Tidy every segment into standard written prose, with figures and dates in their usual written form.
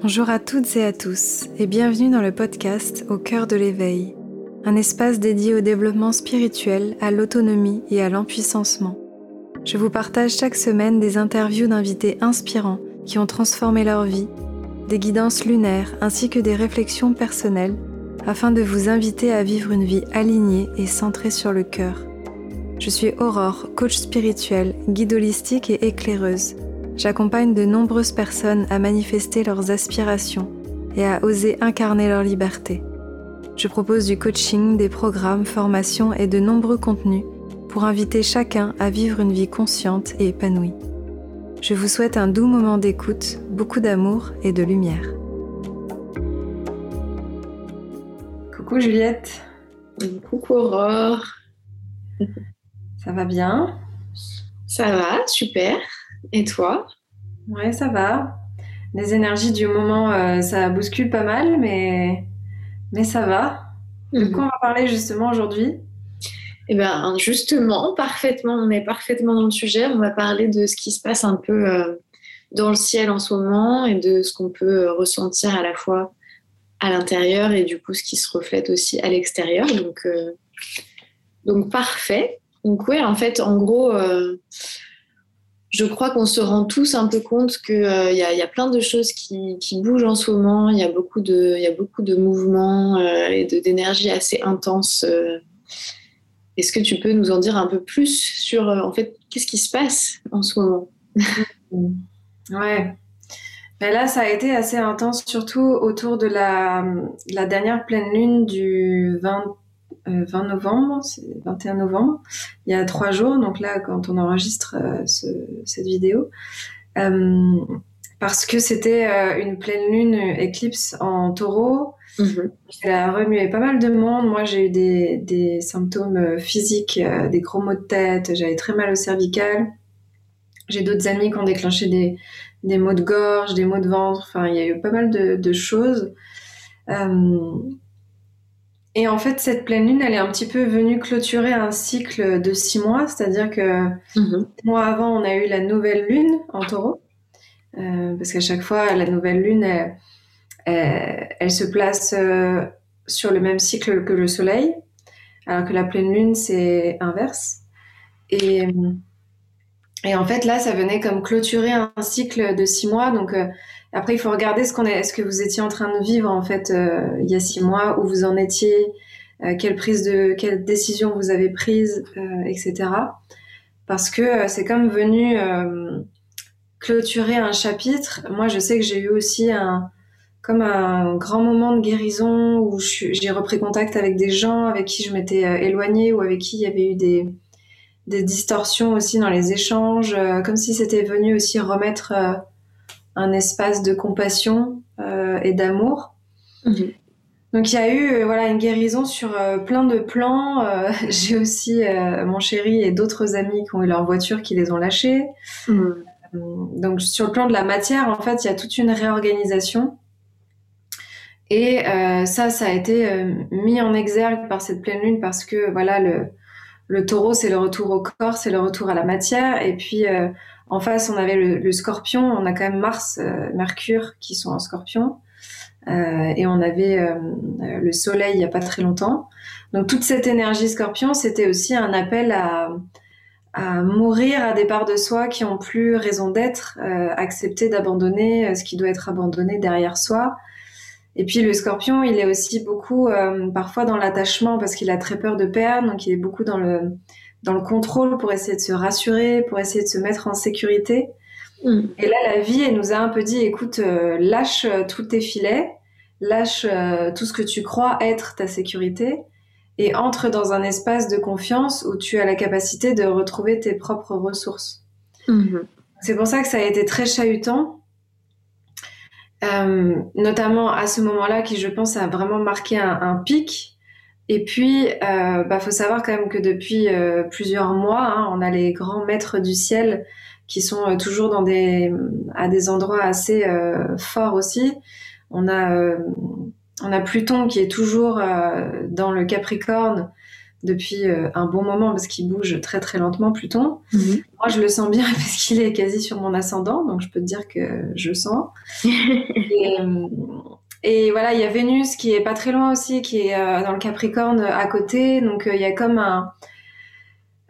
Bonjour à toutes et à tous et bienvenue dans le podcast Au cœur de l'éveil, un espace dédié au développement spirituel, à l'autonomie et à l'empuissancement. Je vous partage chaque semaine des interviews d'invités inspirants qui ont transformé leur vie, des guidances lunaires ainsi que des réflexions personnelles afin de vous inviter à vivre une vie alignée et centrée sur le cœur. Je suis Aurore, coach spirituelle, guide holistique et éclaireuse. J'accompagne de nombreuses personnes à manifester leurs aspirations et à oser incarner leur liberté. Je propose du coaching, des programmes, formations et de nombreux contenus pour inviter chacun à vivre une vie consciente et épanouie. Je vous souhaite un doux moment d'écoute, beaucoup d'amour et de lumière. Coucou Juliette. Coucou Aurore. Ça va bien? Ça va, super. Et toi? Ouais, ça va. Les énergies du moment, ça bouscule pas mal, mais ça va. De quoi on va parler justement aujourd'hui? Eh bien, justement, parfaitement, on est parfaitement dans le sujet. On va parler de ce qui se passe un peu dans le ciel en ce moment et de ce qu'on peut ressentir à la fois à l'intérieur et du coup ce qui se reflète aussi à l'extérieur. Donc parfait. Donc ouais, en fait, en gros... Je crois qu'on se rend tous un peu compte qu'il y a plein de choses qui bougent en ce moment. Il y a beaucoup de mouvements et d'énergie assez intense. Est-ce que tu peux nous en dire un peu plus sur, en fait, qu'est-ce qui se passe en ce moment? Ouais. Mais là, ça a été assez intense, surtout autour de la dernière pleine lune du 20 novembre, c'est 21 novembre, il y a 3 jours, donc là quand on enregistre cette vidéo, parce que c'était une pleine lune éclipse en Taureau, elle a remué pas mal de monde. Moi j'ai eu des symptômes physiques, des gros maux de tête, j'avais très mal au cervical, j'ai d'autres amis qui ont déclenché des maux de gorge, des maux de ventre, enfin il y a eu pas mal de choses. Et en fait, cette pleine lune, elle est un petit peu venue clôturer un cycle de 6 mois. C'est-à-dire que 6 mois avant, on a eu la nouvelle lune en Taureau. Parce qu'à chaque fois, la nouvelle lune, elle se place sur le même cycle que le soleil. Alors que la pleine lune, c'est inverse. Et en fait, là, ça venait comme clôturer un cycle de 6 mois. Donc... Après, il faut regarder ce que vous étiez en train de vivre, en fait, il y a 6 mois, où vous en étiez, quelle décision vous avez prise, etc. Parce que c'est comme venu clôturer un chapitre. Moi, je sais que j'ai eu aussi un grand moment de guérison où j'ai repris contact avec des gens avec qui je m'étais éloignée ou avec qui il y avait eu des distorsions aussi dans les échanges, comme si c'était venu aussi remettre... un espace de compassion et d'amour. Donc il y a eu une guérison sur plein de plans. J'ai aussi mon chéri et d'autres amis qui ont eu leur voiture qui les ont lâchés. Donc sur le plan de la matière, en fait, il y a toute une réorganisation. Et ça a été mis en exergue par cette pleine lune parce que voilà, le Taureau, c'est le retour au corps, c'est le retour à la matière. Et puis... En face, on avait le Scorpion, on a quand même Mars, Mercure qui sont en Scorpion, et on avait le Soleil il n'y a pas très longtemps. Donc toute cette énergie Scorpion, c'était aussi un appel à mourir à des parts de soi qui n'ont plus raison d'être, accepter d'abandonner ce qui doit être abandonné derrière soi. Et puis le Scorpion, il est aussi beaucoup parfois dans l'attachement parce qu'il a très peur de perdre, donc il est beaucoup dans le contrôle pour essayer de se rassurer, pour essayer de se mettre en sécurité. Et là, la vie, elle nous a un peu dit, écoute, lâche tous tes filets, lâche tout ce que tu crois être ta sécurité et entre dans un espace de confiance où tu as la capacité de retrouver tes propres ressources. C'est pour ça que ça a été très chahutant, notamment à ce moment-là qui, je pense, a vraiment marqué un pic. Et puis, faut savoir quand même que depuis plusieurs mois, on a les grands maîtres du ciel qui sont toujours à des endroits assez forts aussi. On a Pluton qui est toujours dans le Capricorne, depuis un bon moment parce qu'il bouge très très lentement, Pluton. Mm-hmm. Moi je le sens bien parce qu'il est quasi sur mon ascendant, donc je peux te dire que je sens. Et voilà, il y a Vénus qui est pas très loin aussi, qui est dans le Capricorne à côté, donc il y a comme un...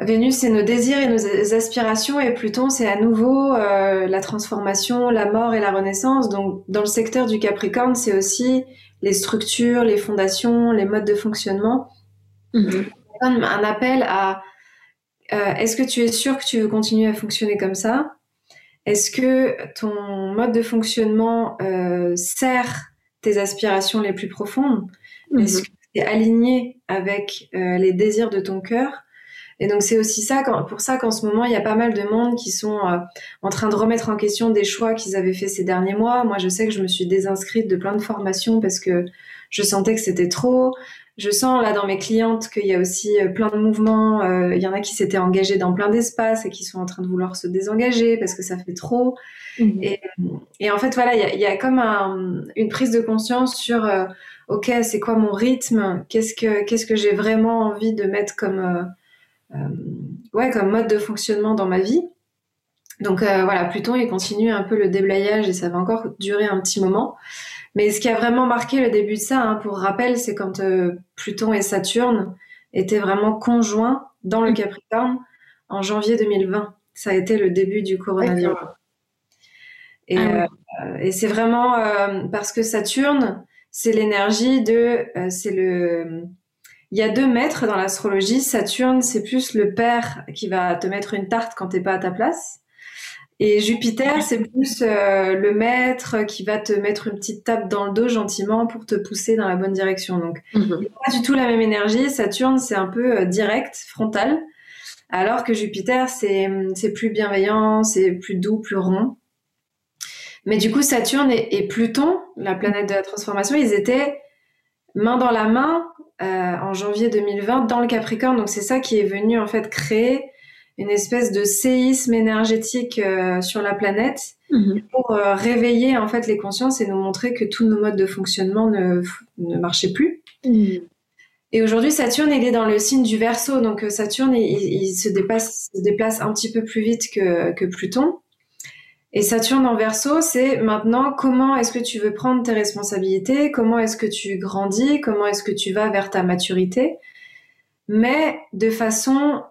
Vénus, c'est nos désirs et nos aspirations, et Pluton, c'est à nouveau la transformation, la mort et la renaissance. Donc, dans le secteur du Capricorne, c'est aussi les structures, les fondations, les modes de fonctionnement. Mm-hmm. Un appel à est-ce que tu es sûr que tu veux continuer à fonctionner comme ça? Est-ce que ton mode de fonctionnement sert tes aspirations les plus profondes? Mm-hmm. Est-ce que tu es aligné avec les désirs de ton cœur? Et donc, c'est aussi ça, pour ça qu'en ce moment, il y a pas mal de monde qui sont en train de remettre en question des choix qu'ils avaient fait ces derniers mois. Moi, je sais que je me suis désinscrite de plein de formations parce que je sentais que c'était trop. Je sens là dans mes clientes qu'il y a aussi plein de mouvements. Il y en a qui s'étaient engagés dans plein d'espaces et qui sont en train de vouloir se désengager parce que ça fait trop. Mmh. Et en fait, voilà, il y a comme une prise de conscience sur OK, c'est quoi mon rythme? Qu'est-ce que j'ai vraiment envie de mettre comme... comme mode de fonctionnement dans ma vie. Donc voilà, Pluton, il continue un peu le déblayage et ça va encore durer un petit moment. Mais ce qui a vraiment marqué le début de ça, pour rappel, c'est quand Pluton et Saturne étaient vraiment conjoints dans le Capricorne en janvier 2020. Ça a été le début du coronavirus. D'accord. Et c'est vraiment parce que Saturne, c'est l'énergie de... Il y a deux maîtres dans l'astrologie. Saturne, c'est plus le père qui va te mettre une tarte quand t'es pas à ta place. Et Jupiter, c'est plus le maître qui va te mettre une petite tape dans le dos gentiment pour te pousser dans la bonne direction. Donc, mm-hmm. Pas du tout la même énergie. Saturne, c'est un peu direct, frontal. Alors que Jupiter, c'est plus bienveillant, c'est plus doux, plus rond. Mais du coup, Saturne et Pluton, la planète de la transformation, ils étaient main dans la main, en janvier 2020 dans le Capricorne. Donc c'est ça qui est venu en fait créer une espèce de séisme énergétique sur la planète, mm-hmm. pour réveiller en fait les consciences et nous montrer que tous nos modes de fonctionnement ne marchaient plus. Mm-hmm. Et aujourd'hui Saturne il est dans le signe du Verseau, donc Saturne il se déplace un petit peu plus vite que Pluton. Et Saturne en Verseau, c'est maintenant comment est-ce que tu veux prendre tes responsabilités, comment est-ce que tu grandis, comment est-ce que tu vas vers ta maturité, mais de façon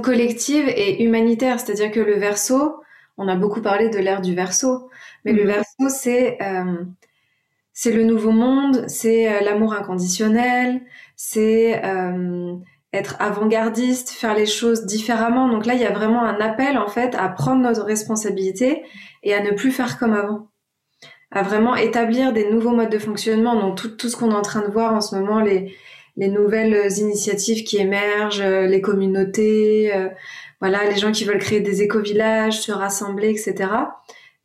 collective et humanitaire. C'est-à-dire que le Verseau, on a beaucoup parlé de l'ère du Verseau, mais le Verseau, c'est le nouveau monde, c'est l'amour inconditionnel, c'est... être avant-gardiste, faire les choses différemment. Donc là, il y a vraiment un appel, en fait, à prendre notre responsabilité et à ne plus faire comme avant. À vraiment établir des nouveaux modes de fonctionnement. Donc tout ce qu'on est en train de voir en ce moment, les nouvelles initiatives qui émergent, les communautés, voilà, les gens qui veulent créer des éco-villages, se rassembler, etc.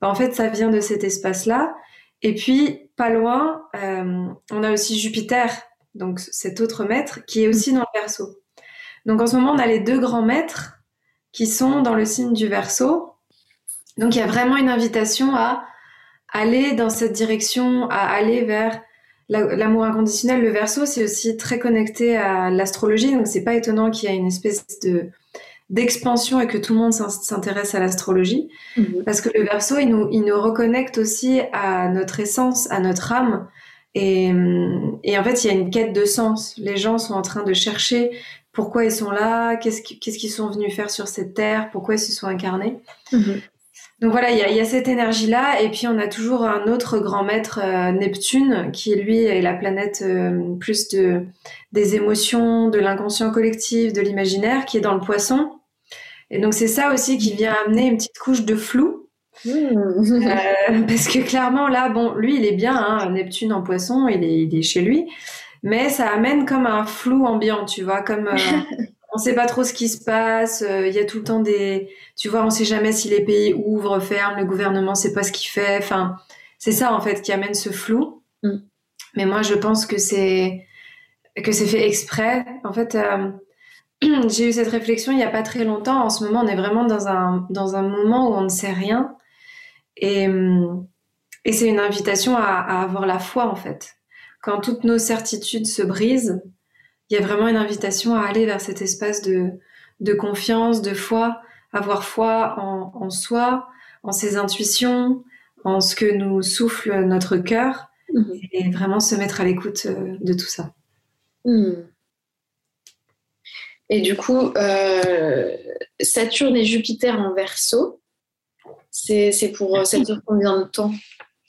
Ben, en fait, ça vient de cet espace-là. Et puis, pas loin, on a aussi Jupiter, donc cet autre maître, qui est aussi dans le Verseau. Donc en ce moment, on a les deux grands maîtres qui sont dans le signe du Verseau. Donc il y a vraiment une invitation à aller dans cette direction, à aller vers l'amour inconditionnel. Le Verseau, c'est aussi très connecté à l'astrologie, donc c'est pas étonnant qu'il y a une espèce d'expansion et que tout le monde s'intéresse à l'astrologie, parce que le Verseau, il nous reconnecte aussi à notre essence, à notre âme. Et en fait, il y a une quête de sens. Les gens sont en train de chercher pourquoi ils sont là, qu'est-ce qu'ils sont venus faire sur cette terre, pourquoi ils se sont incarnés. Mm-hmm. Donc voilà, il y a cette énergie-là. Et puis, on a toujours un autre grand maître, Neptune, qui, lui, est la planète plus des émotions, de l'inconscient collectif, de l'imaginaire, qui est dans le Poisson. Et donc, c'est ça aussi qui vient amener une petite couche de flou. Parce que clairement là, bon, lui il est bien, Neptune en Poisson, il est chez lui, mais ça amène comme un flou ambiant, tu vois, comme on sait pas trop ce qui se passe, il y a tout le temps tu vois, on sait jamais si les pays ouvrent, ferment, le gouvernement sait pas ce qu'il fait, enfin c'est ça en fait qui amène ce flou. Mais moi je pense que c'est fait exprès en fait. J'ai eu cette réflexion il y a pas très longtemps. En ce moment on est vraiment dans un moment où on ne sait rien. Et c'est une invitation à avoir la foi, en fait. Quand toutes nos certitudes se brisent, il y a vraiment une invitation à aller vers cet espace de confiance, de foi, avoir foi en soi, en ses intuitions, en ce que nous souffle notre cœur, et vraiment se mettre à l'écoute de tout ça. Et du coup, Saturne et Jupiter en Verseau, c'est pour ça dure combien de temps?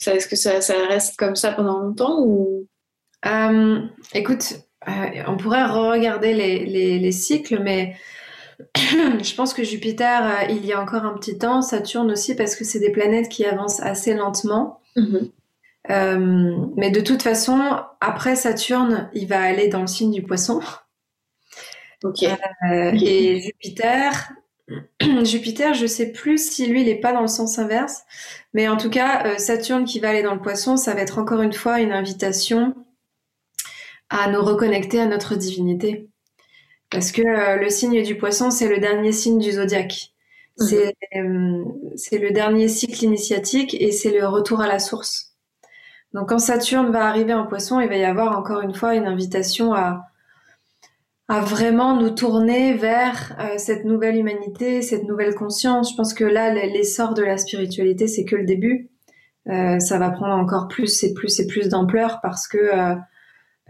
Est-ce que ça reste comme ça pendant longtemps ou... Écoute, on pourrait regarder les cycles, mais je pense que Jupiter, il y a encore un petit temps, Saturne aussi, parce que c'est des planètes qui avancent assez lentement. Mais de toute façon, après Saturne, il va aller dans le signe du Poisson. Et Jupiter, je sais plus si lui il n'est pas dans le sens inverse, mais en tout cas Saturne qui va aller dans le Poisson, ça va être encore une fois une invitation à nous reconnecter à notre divinité, parce que le signe du Poisson, c'est le dernier signe du Zodiaque, c'est le dernier cycle initiatique et c'est le retour à la source. Donc quand Saturne va arriver en Poisson, il va y avoir encore une fois une invitation à vraiment nous tourner vers cette nouvelle humanité, cette nouvelle conscience. Je pense que là, l'essor de la spiritualité, c'est que le début. Ça va prendre encore plus et plus et plus d'ampleur parce que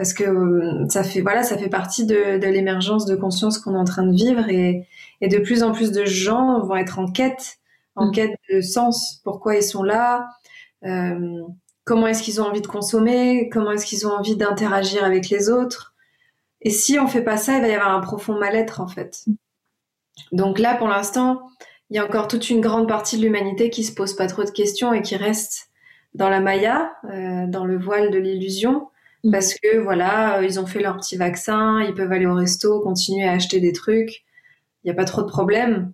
ça fait partie de l'émergence de conscience qu'on est en train de vivre, et de plus en plus de gens vont être en quête de sens. Pourquoi ils sont là? Comment est-ce qu'ils ont envie de consommer? Comment est-ce qu'ils ont envie d'interagir avec les autres? Et si on ne fait pas ça, il va y avoir un profond mal-être, en fait. Donc là, pour l'instant, il y a encore toute une grande partie de l'humanité qui ne se pose pas trop de questions et qui reste dans la Maya, dans le voile de l'illusion, parce que, voilà, ils ont fait leur petit vaccin, ils peuvent aller au resto, continuer à acheter des trucs, il n'y a pas trop de problèmes,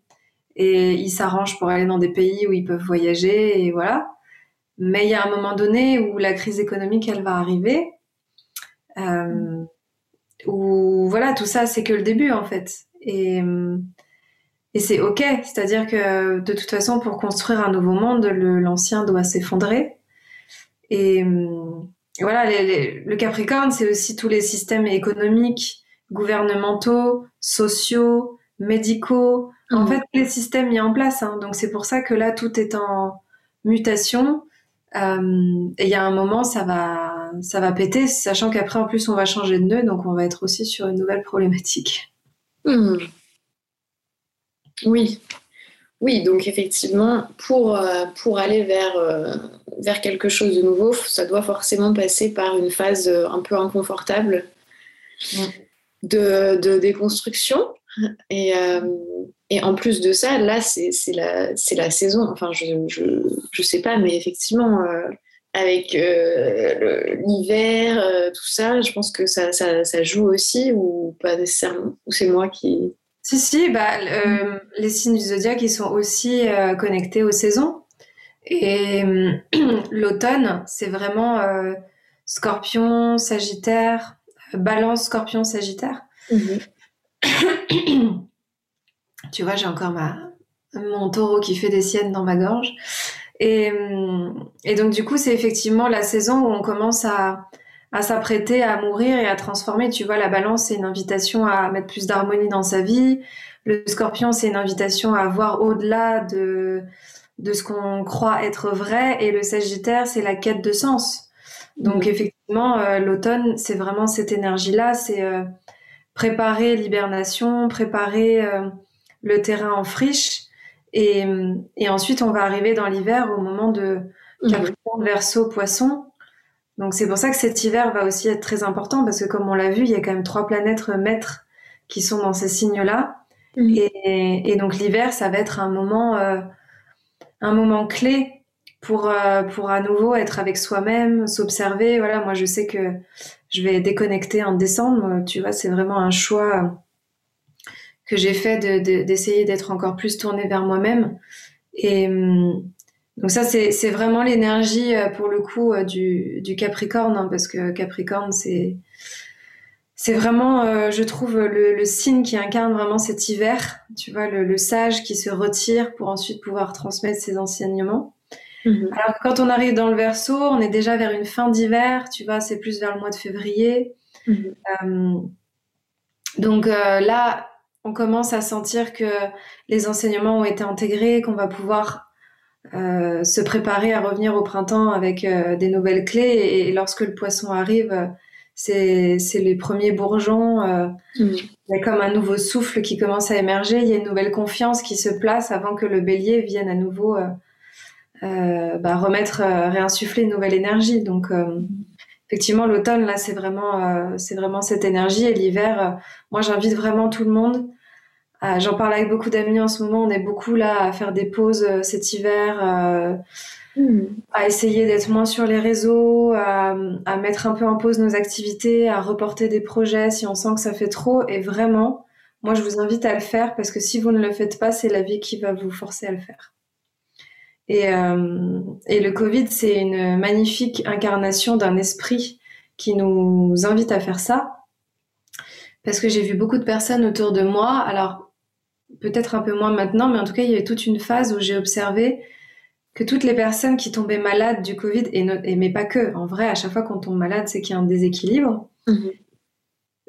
et ils s'arrangent pour aller dans des pays où ils peuvent voyager, et voilà. Mais il y a un moment donné où la crise économique, elle va arriver, où voilà, tout ça, c'est que le début, en fait, et c'est ok, c'est-à-dire que de toute façon, pour construire un nouveau monde, l'ancien doit s'effondrer, et voilà, le Capricorne, c'est aussi tous les systèmes économiques, gouvernementaux, sociaux, médicaux, en fait, tous les systèmes mis en place, donc c'est pour ça que là, tout est en mutation, et il y a un moment, ça va péter, sachant qu'après, en plus, on va changer de nœud, donc on va être aussi sur une nouvelle problématique. Oui, donc effectivement, pour aller vers quelque chose de nouveau, ça doit forcément passer par une phase un peu inconfortable de déconstruction. Et en plus de ça, là, c'est la saison. Enfin, je sais pas, mais effectivement... avec l'hiver, tout ça, je pense que ça joue aussi, ou pas nécessairement, ou c'est moi qui... Les signes du Zodiaque, ils sont aussi connectés aux saisons, et l'automne, c'est vraiment Scorpion, Sagittaire, Balance, Scorpion, Sagittaire. Tu vois, j'ai encore mon taureau qui fait des siennes dans ma gorge. Et donc du coup, c'est effectivement la saison où on commence à s'apprêter à mourir et à transformer. Tu vois, la Balance, c'est une invitation à mettre plus d'harmonie dans sa vie. Le Scorpion, c'est une invitation à voir au-delà de ce qu'on croit être vrai. Et le Sagittaire, c'est la quête de sens. Donc effectivement, l'automne, c'est vraiment cette énergie-là. C'est préparer l'hibernation, préparer le terrain en friche. Et ensuite, on va arriver dans l'hiver au moment de Capricorne, Verseau, Poisson. Donc, c'est pour ça que cet hiver va aussi être très important, parce que comme on l'a vu, il y a quand même 3 planètes maîtres qui sont dans ces signes-là. Et donc, l'hiver, ça va être un moment clé pour à nouveau être avec soi-même, s'observer. Voilà, moi, je sais que je vais déconnecter en décembre. Tu vois, c'est vraiment un choix... que j'ai fait d'essayer d'être encore plus tournée vers moi-même. Et donc ça, c'est vraiment l'énergie, pour le coup, du Capricorne, parce que Capricorne, c'est vraiment, je trouve, le signe qui incarne vraiment cet hiver, tu vois, le sage qui se retire pour ensuite pouvoir transmettre ses enseignements. Alors que quand on arrive dans le Verseau, on est déjà vers une fin d'hiver, tu vois, c'est plus vers le mois de février. Donc là, on commence à sentir que les enseignements ont été intégrés, qu'on va pouvoir se préparer à revenir au printemps avec des nouvelles clés. Et lorsque le poisson arrive, c'est les premiers bourgeons. Il y a comme un nouveau souffle qui commence à émerger. Il y a une nouvelle confiance qui se place avant que le bélier vienne à nouveau réinsuffler une nouvelle énergie. Donc, effectivement, l'automne, là, c'est vraiment cette énergie. Et l'hiver, moi, j'invite vraiment tout le monde. J'en parle avec beaucoup d'amis en ce moment. On est beaucoup là à faire des pauses cet hiver, à essayer d'être moins sur les réseaux, à mettre un peu en pause nos activités, à reporter des projets si on sent que ça fait trop. Et vraiment, moi, je vous invite à le faire parce que si vous ne le faites pas, c'est la vie qui va vous forcer à le faire. Et le Covid, c'est une magnifique incarnation d'un esprit qui nous invite à faire ça. Parce que j'ai vu beaucoup de personnes autour de moi, alors peut-être un peu moins maintenant, mais en tout cas, il y a eu toute une phase où j'ai observé que toutes les personnes qui tombaient malades du Covid, mais pas que, en vrai, à chaque fois qu'on tombe malade, c'est qu'il y a un déséquilibre.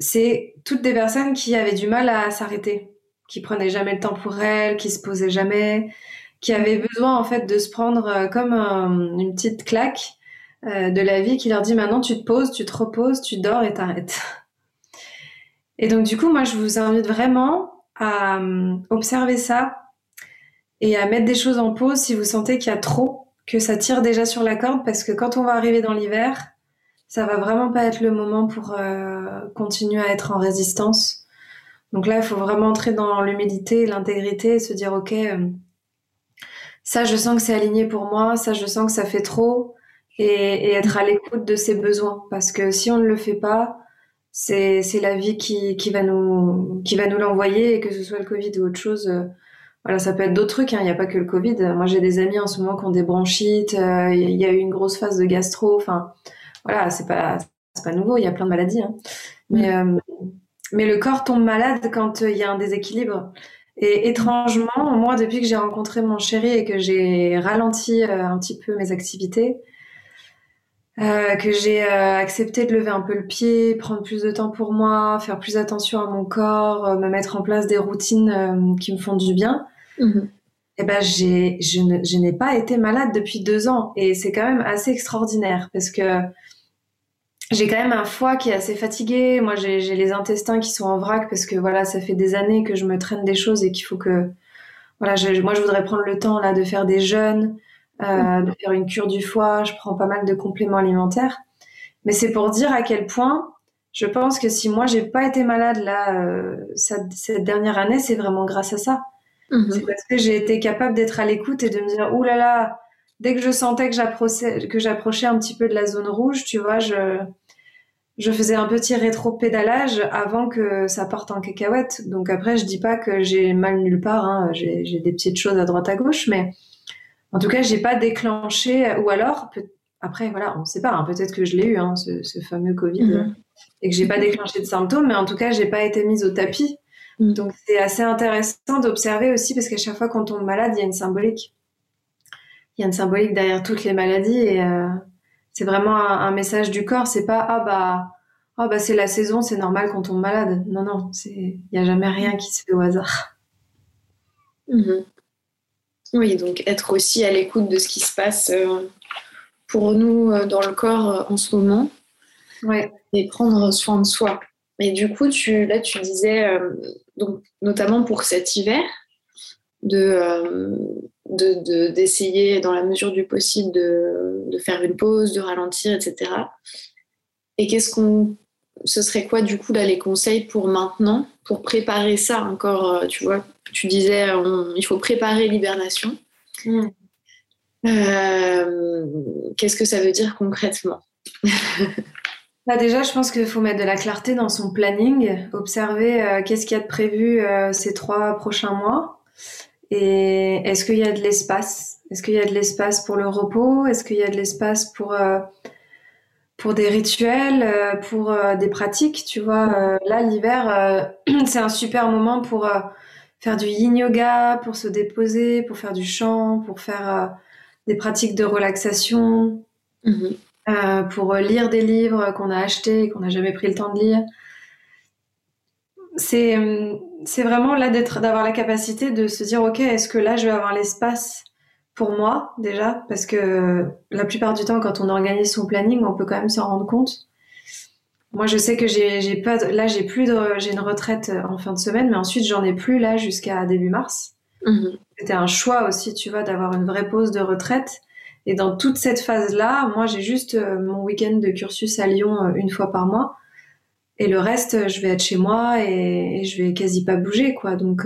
C'est toutes des personnes qui avaient du mal à s'arrêter, qui prenaient jamais le temps pour elles, qui se posaient jamais, qui avaient besoin en fait de se prendre comme une petite claque de la vie qui leur dit maintenant tu te poses, tu te reposes, tu dors et t'arrêtes. Et donc du coup moi je vous invite vraiment à observer ça et à mettre des choses en pause si vous sentez qu'il y a trop, que ça tire déjà sur la corde, parce que quand on va arriver dans l'hiver, ça va vraiment pas être le moment pour continuer à être en résistance. Donc là il faut vraiment entrer dans l'humilité, l'intégrité et se dire ok, ça, je sens que c'est aligné pour moi. Ça, je sens que ça fait trop. Et être à l'écoute de ses besoins. Parce que si on ne le fait pas, c'est la vie qui va nous l'envoyer. Et que ce soit le Covid ou autre chose, voilà, ça peut être d'autres trucs. Il n'y a pas que le Covid. Moi, j'ai des amis en ce moment qui ont des bronchites. Il y a eu une grosse phase de gastro. Enfin, voilà, c'est pas nouveau. Il y a plein de maladies. Hein. Mais le corps tombe malade quand il y a un déséquilibre. Et étrangement, moi, depuis que j'ai rencontré mon chéri et que j'ai ralenti un petit peu mes activités, que j'ai accepté de lever un peu le pied, prendre plus de temps pour moi, faire plus attention à mon corps, me mettre en place des routines qui me font du bien, et ben je n'ai pas été malade depuis 2 ans. Et c'est quand même assez extraordinaire parce que j'ai quand même un foie qui est assez fatigué. Moi, j'ai les intestins qui sont en vrac parce que voilà, ça fait des années que je me traîne des choses et qu'il faut que voilà. Moi, je voudrais prendre le temps là de faire des jeûnes, de faire une cure du foie. Je prends pas mal de compléments alimentaires, mais c'est pour dire à quel point je pense que si moi j'ai pas été malade là cette dernière année, c'est vraiment grâce à ça. C'est parce que j'ai été capable d'être à l'écoute et de me dire ouh là là. Dès que je sentais que j'approchais un petit peu de la zone rouge, tu vois, je faisais un petit rétro-pédalage avant que ça parte en cacahuète. Donc après, je dis pas que j'ai mal nulle part, hein. J'ai des petites choses à droite à gauche, mais en tout cas, j'ai pas déclenché. Ou alors, après, voilà, on sait pas, hein, peut-être que je l'ai eu, hein, ce fameux Covid, et que j'ai pas déclenché de symptômes, mais en tout cas, j'ai pas été mise au tapis. Donc c'est assez intéressant d'observer aussi, parce qu'à chaque fois qu'on tombe malade, il y a une symbolique. Il y a une symbolique derrière toutes les maladies et c'est vraiment un message du corps. C'est pas ah bah c'est la saison, c'est normal qu'on tombe malade. Non, il y a jamais rien qui se fait au hasard. Oui, donc être aussi à l'écoute de ce qui se passe pour nous dans le corps en ce moment. Ouais. Et prendre soin de soi. Mais du coup, tu disais donc notamment pour cet hiver d'essayer dans la mesure du possible de faire une pause, de ralentir, etc. Et ce serait quoi du coup là les conseils pour maintenant, pour préparer ça encore, tu vois, tu disais il faut préparer l'hibernation. Qu'est-ce que ça veut dire concrètement? Là, déjà, je pense qu'il faut mettre de la clarté dans son planning, observer qu'est-ce qu'il y a de prévu ces 3 prochains mois. Et est-ce qu'il y a de l'espace? Est-ce qu'il y a de l'espace pour le repos? Est-ce qu'il y a de l'espace pour des rituels, pour des pratiques? Tu vois, là, l'hiver, c'est un super moment pour faire du yin yoga, pour se déposer, pour faire du chant, pour faire des pratiques de relaxation, pour lire des livres qu'on a achetés et qu'on n'a jamais pris le temps de lire. c'est vraiment là d'avoir la capacité de se dire, ok, est-ce que là je vais avoir l'espace pour moi déjà, parce que la plupart du temps quand on organise son planning on peut quand même s'en rendre compte. Moi je sais que j'ai une retraite en fin de semaine, mais ensuite j'en ai plus là jusqu'à début mars. C'était un choix aussi, tu vois, d'avoir une vraie pause de retraite. Et dans toute cette phase-là, moi, j'ai juste mon week-end de cursus à Lyon une fois par mois. Et le reste, je vais être chez moi et je vais quasi pas bouger, quoi. Donc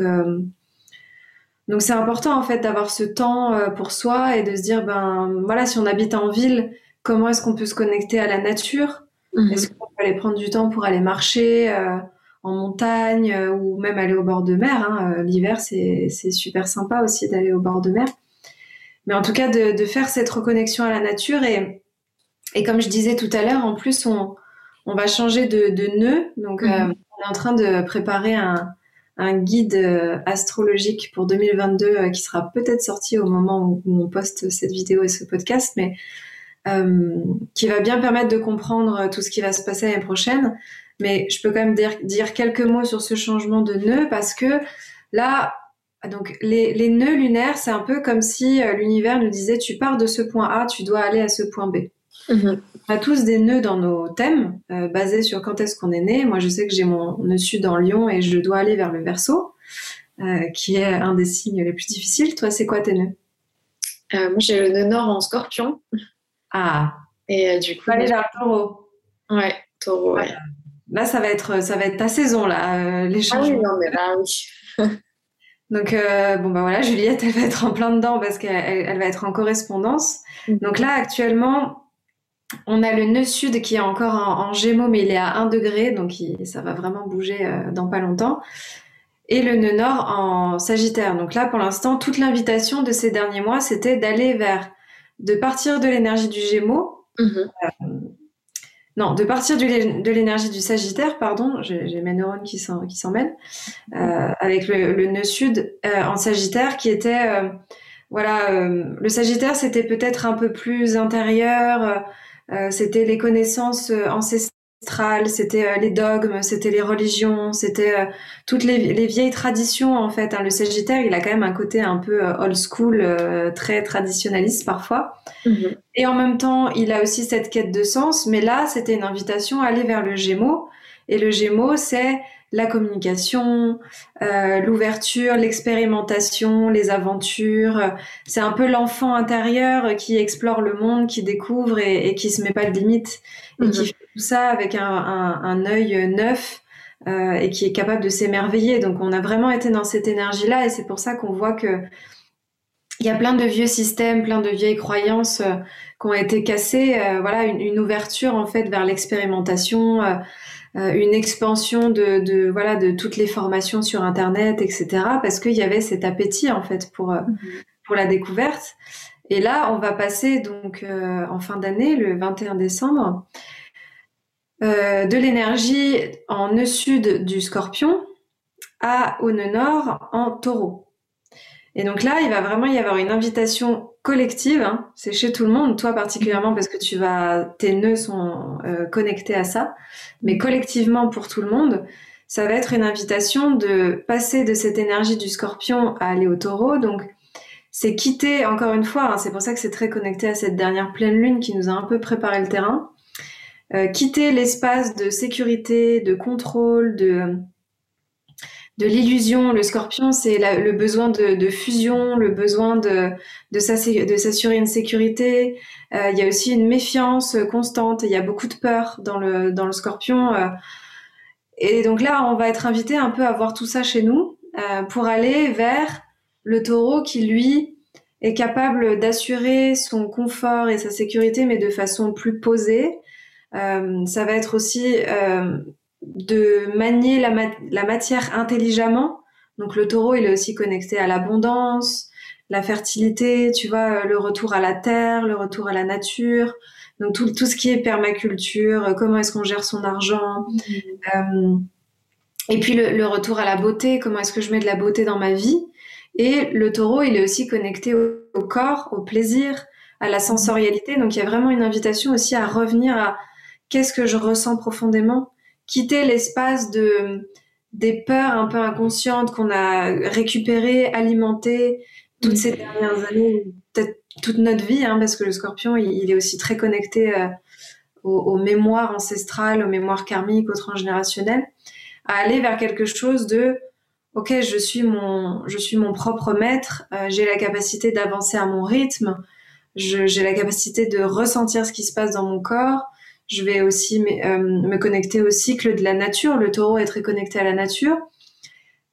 c'est important, en fait, d'avoir ce temps pour soi et de se dire, ben, voilà, si on habite en ville, comment est-ce qu'on peut se connecter à la nature ? Est-ce qu'on peut aller prendre du temps pour aller marcher en montagne ou même aller au bord de mer, hein. L'hiver, c'est super sympa aussi d'aller au bord de mer. Mais en tout cas, de faire cette reconnexion à la nature. Et comme je disais tout à l'heure, en plus, on va changer de nœud. Donc, on est en train de préparer un guide astrologique pour 2022 qui sera peut-être sorti au moment où on poste cette vidéo et ce podcast, mais qui va bien permettre de comprendre tout ce qui va se passer l'année prochaine. Mais je peux quand même dire quelques mots sur ce changement de nœud, parce que là... Donc les nœuds lunaires, c'est un peu comme si l'univers nous disait tu pars de ce point A, tu dois aller à ce point B. On a tous des nœuds dans nos thèmes basés sur quand est-ce qu'on est né. Moi je sais que j'ai mon nœud sud en Lion et je dois aller vers le Verseau qui est un des signes les plus difficiles. Toi c'est quoi tes nœuds? Moi j'ai le nœud nord en Scorpion. Ah. Et du coup aller vers le Taureau. Ouais, Taureau. Ouais. Là ça va être ta saison là, les changements. Ah oui, non mais là oui. Donc, bon, bah voilà, Juliette, elle va être en plein dedans parce qu'elle va être en correspondance. Donc là, actuellement, on a le nœud sud qui est encore en Gémeaux, mais il est à 1 degré, donc ça va vraiment bouger dans pas longtemps. Et le nœud nord en Sagittaire. Donc là, pour l'instant, toute l'invitation de ces derniers mois, c'était de partir de l'énergie du Gémeaux. Non, de partir de l'énergie du Sagittaire, pardon, j'ai mes neurones qui s'en mêlent, avec le nœud sud en Sagittaire qui était, le Sagittaire c'était peut-être un peu plus intérieur, c'était les connaissances ancestrales, c'était les dogmes, c'était les religions, c'était toutes les vieilles traditions en fait. Hein. Le Sagittaire il a quand même un côté un peu old school, très traditionnaliste parfois. Et en même temps, il a aussi cette quête de sens, mais là, c'était une invitation à aller vers le Gémeaux. Et le Gémeaux, c'est la communication, l'ouverture, l'expérimentation, les aventures. C'est un peu l'enfant intérieur qui explore le monde, qui découvre et qui se met pas de limites. Et qui fait tout ça avec un œil neuf et qui est capable de s'émerveiller. Donc, on a vraiment été dans cette énergie-là et c'est pour ça qu'on voit que il y a plein de vieux systèmes, plein de vieilles croyances qui ont été cassées. Voilà, une ouverture en fait vers l'expérimentation, une expansion de toutes les formations sur Internet, etc. Parce qu'il y avait cet appétit en fait pour la découverte. Et là, on va passer donc en fin d'année, le 21 décembre, de l'énergie en nœud sud du Scorpion au nœud nord en Taureau. Et donc là, il va vraiment y avoir une invitation collective, hein. C'est chez tout le monde, toi particulièrement parce que tes nœuds sont connectés à ça, mais collectivement pour tout le monde, ça va être une invitation de passer de cette énergie du Scorpion à aller au Taureau. Donc c'est quitter, encore une fois, hein, c'est pour ça que c'est très connecté à cette dernière pleine lune qui nous a un peu préparé le terrain, quitter l'espace de sécurité, de contrôle, de l'illusion. Le Scorpion, c'est le besoin de fusion, le besoin de s'assurer une sécurité. Il y a aussi une méfiance constante. Il y a beaucoup de peur dans le Scorpion. Et donc là, on va être invité un peu à voir tout ça chez nous pour aller vers le Taureau qui, lui, est capable d'assurer son confort et sa sécurité, mais de façon plus posée. Ça va être aussi... de manier la matière intelligemment. Donc le Taureau, il est aussi connecté à l'abondance, la fertilité, tu vois, le retour à la terre, le retour à la nature. Donc tout ce qui est permaculture, comment est-ce qu'on gère son argent. Et puis le retour à la beauté, comment est-ce que je mets de la beauté dans ma vie. Et le Taureau, il est aussi connecté au corps, au plaisir, à la sensorialité. Donc il y a vraiment une invitation aussi à revenir à qu'est-ce que je ressens profondément. Quitter l'espace des peurs un peu inconscientes qu'on a récupérées, alimentées toutes ces dernières années, peut-être toute notre vie, hein, parce que le scorpion, il est aussi très connecté aux mémoires ancestrales, aux mémoires karmiques, aux transgénérationnelles, à aller vers quelque chose de « Ok, je suis mon propre maître, j'ai la capacité d'avancer à mon rythme, j'ai la capacité de ressentir ce qui se passe dans mon corps, je vais aussi me connecter au cycle de la nature. Le taureau est très connecté à la nature,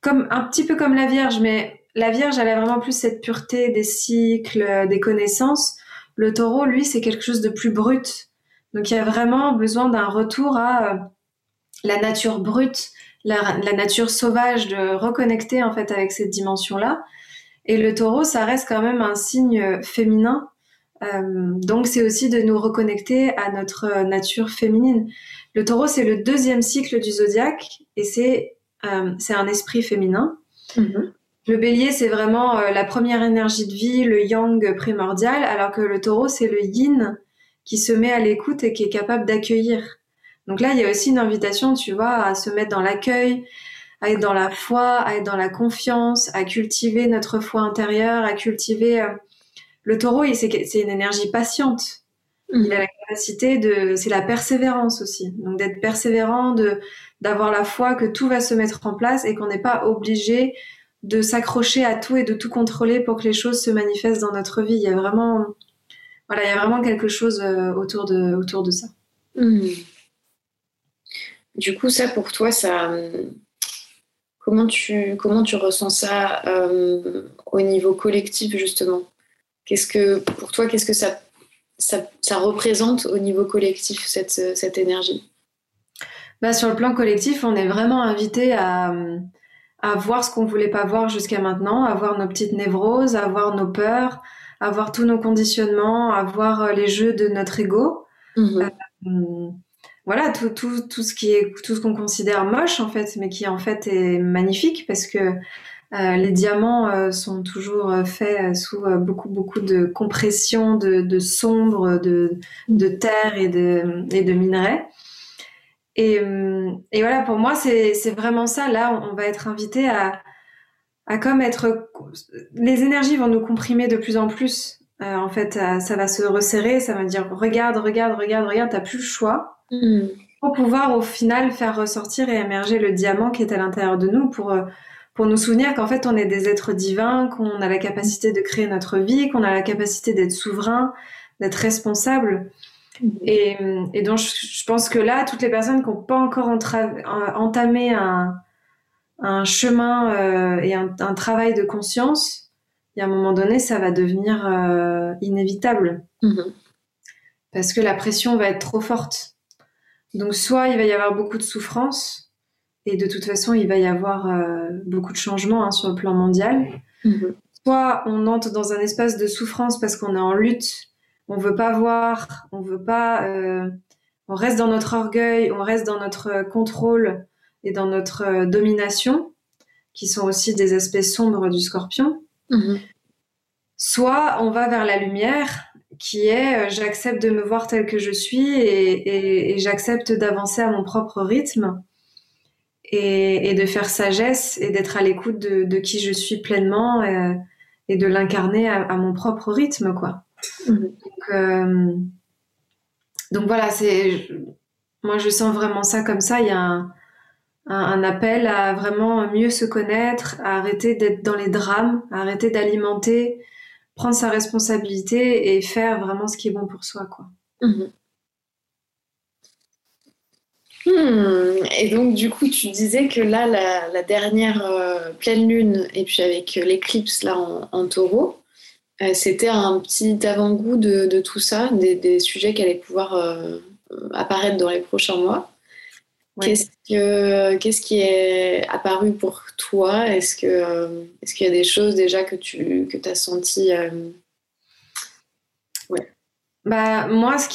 comme, un petit peu comme la Vierge, mais la Vierge, elle a vraiment plus cette pureté des cycles, des connaissances. Le taureau, lui, c'est quelque chose de plus brut. Donc, il y a vraiment besoin d'un retour à la nature brute, la nature sauvage, de reconnecter en fait avec cette dimension-là. Et le taureau, ça reste quand même un signe féminin. Donc, c'est aussi de nous reconnecter à notre nature féminine. Le taureau, c'est le deuxième cycle du zodiaque et c'est un esprit féminin. Mm-hmm. Le bélier, c'est vraiment la première énergie de vie, le yang primordial, alors que le taureau, c'est le yin qui se met à l'écoute et qui est capable d'accueillir. Donc là, il y a aussi une invitation, tu vois, à se mettre dans l'accueil, à être dans la foi, à être dans la confiance, à cultiver notre foi intérieure, à cultiver... Le taureau, c'est une énergie patiente. Il a la capacité de... C'est la persévérance aussi. Donc d'être persévérant, d'avoir la foi que tout va se mettre en place et qu'on n'est pas obligé de s'accrocher à tout et de tout contrôler pour que les choses se manifestent dans notre vie. Il y a vraiment... Voilà, il y a vraiment quelque chose autour de ça. Mmh. Du coup, ça, pour toi, ça... Comment tu ressens ça au niveau collectif, justement ? Pour toi, qu'est-ce que ça représente au niveau collectif, cette énergie ? Sur le plan collectif, on est vraiment invité à voir ce qu'on ne voulait pas voir jusqu'à maintenant, à voir nos petites névroses, à voir nos peurs, à voir tous nos conditionnements, à voir les jeux de notre ego. Mmh. Voilà, tout ce qu'on considère moche, en fait, mais qui, en fait, est magnifique parce que les diamants sont toujours faits sous beaucoup de compression, de sombre, de terre et de minerais. Et voilà, pour moi, c'est vraiment ça. Là, on va être invité à comme être... Les énergies vont nous comprimer de plus en plus. En fait, ça va se resserrer, ça va dire « regarde, t'as plus le choix. Mm. » Pour pouvoir, au final, faire ressortir et émerger le diamant qui est à l'intérieur de nous pour nous souvenir qu'en fait, on est des êtres divins, qu'on a la capacité de créer notre vie, qu'on a la capacité d'être souverain, d'être responsable. Et donc, je pense que là, toutes les personnes qui n'ont pas encore entamé un chemin et un travail de conscience, il y a un moment donné, ça va devenir inévitable. Mm-hmm. Parce que la pression va être trop forte. Donc, soit il va y avoir beaucoup de souffrance, et de toute façon, il va y avoir beaucoup de changements sur le plan mondial. Mmh. Soit on entre dans un espace de souffrance parce qu'on est en lutte, on veut pas voir, on veut pas... on reste dans notre orgueil, on reste dans notre contrôle et dans notre domination, qui sont aussi des aspects sombres du scorpion. Mmh. Soit on va vers la lumière, qui est j'accepte de me voir telle que je suis et j'accepte d'avancer à mon propre rythme. Et de faire sagesse et d'être à l'écoute de qui je suis pleinement et de l'incarner à mon propre rythme, quoi. Mmh. Donc voilà, moi je sens vraiment ça comme ça. Il y a un appel à vraiment mieux se connaître, à arrêter d'être dans les drames, à arrêter d'alimenter, prendre sa responsabilité et faire vraiment ce qui est bon pour soi, quoi. Mmh. Et donc du coup tu disais que là la dernière pleine lune et puis avec l'éclipse là en taureau, c'était un petit avant-goût de tout ça, des sujets qui allaient pouvoir apparaître dans les prochains mois. Ouais. Qu'est-ce qui est apparu pour toi ? Est-ce qu'il y a des choses déjà que tu as senties moi, ce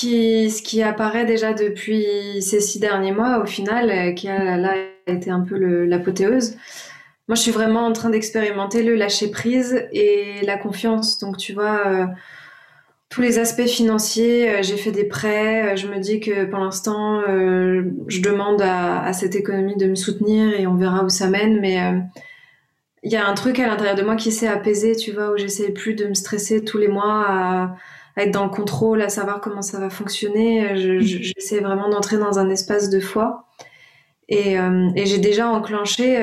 qui apparaît déjà depuis ces 6 derniers mois, au final, qui a là été un peu l'apothéose, moi, je suis vraiment en train d'expérimenter le lâcher-prise et la confiance. Donc, tu vois, tous les aspects financiers, j'ai fait des prêts, je me dis que pour l'instant, je demande à cette économie de me soutenir et on verra où ça mène, mais il y a un truc à l'intérieur de moi qui s'est apaisé, tu vois, où j'essaie plus de me stresser tous les mois à être dans le contrôle, à savoir comment ça va fonctionner. J'essaie vraiment d'entrer dans un espace de foi. Et j'ai déjà enclenché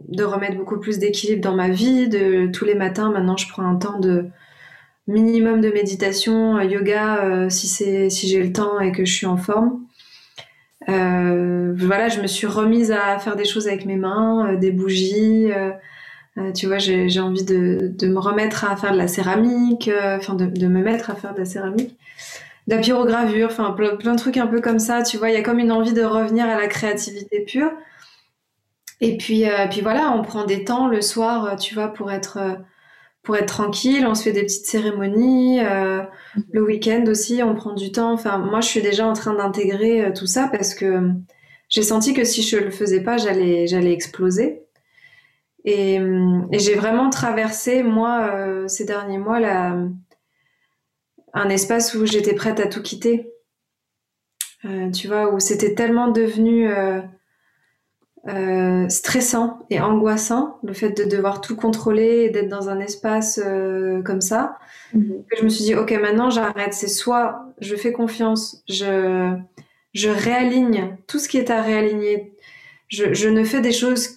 de remettre beaucoup plus d'équilibre dans ma vie. Tous les matins, maintenant, je prends un temps de minimum de méditation, yoga, si j'ai le temps et que je suis en forme. Voilà, je me suis remise à faire des choses avec mes mains, des bougies. Tu vois, j'ai envie de me remettre à faire de la céramique, de me mettre à faire de la céramique, de la pyrogravure, enfin plein de trucs un peu comme ça, tu vois, il y a comme une envie de revenir à la créativité pure. Et puis voilà, on prend des temps le soir, tu vois, pour être tranquille, on se fait des petites cérémonies, le week-end aussi, on prend du temps. Enfin, moi, je suis déjà en train d'intégrer tout ça parce que j'ai senti que si je le faisais pas, j'allais exploser. Et j'ai vraiment traversé, moi, ces derniers mois, un espace où j'étais prête à tout quitter. Tu vois, où c'était tellement devenu stressant et angoissant, le fait de devoir tout contrôler et d'être dans un espace comme ça, que je me suis dit, ok, maintenant j'arrête, c'est soit je fais confiance, je réaligne tout ce qui est à réaligner, je ne fais des choses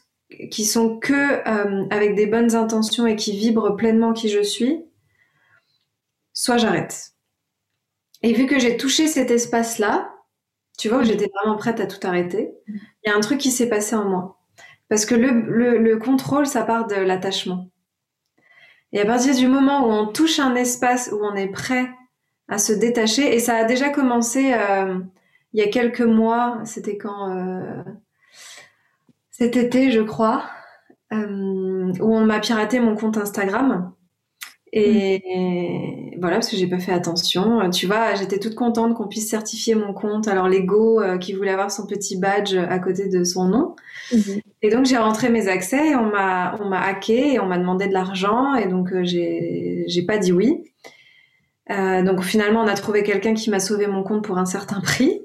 qui sont que avec des bonnes intentions et qui vibrent pleinement qui je suis, soit j'arrête. Et vu que j'ai touché cet espace-là, tu vois, où j'étais vraiment prête à tout arrêter, il y a un truc qui s'est passé en moi. Parce que le contrôle, ça part de l'attachement. Et à partir du moment où on touche un espace, où on est prêt à se détacher, et ça a déjà commencé il y a quelques mois, c'était quand cet été, je crois, où on m'a piraté mon compte Instagram. Et voilà, parce que j'ai pas fait attention, tu vois, j'étais toute contente qu'on puisse certifier mon compte. Alors l'ego qui voulait avoir son petit badge à côté de son nom, et donc j'ai rentré mes accès et on m'a hacké et on m'a demandé de l'argent, et donc j'ai pas dit oui, donc finalement on a trouvé quelqu'un qui m'a sauvé mon compte pour un certain prix.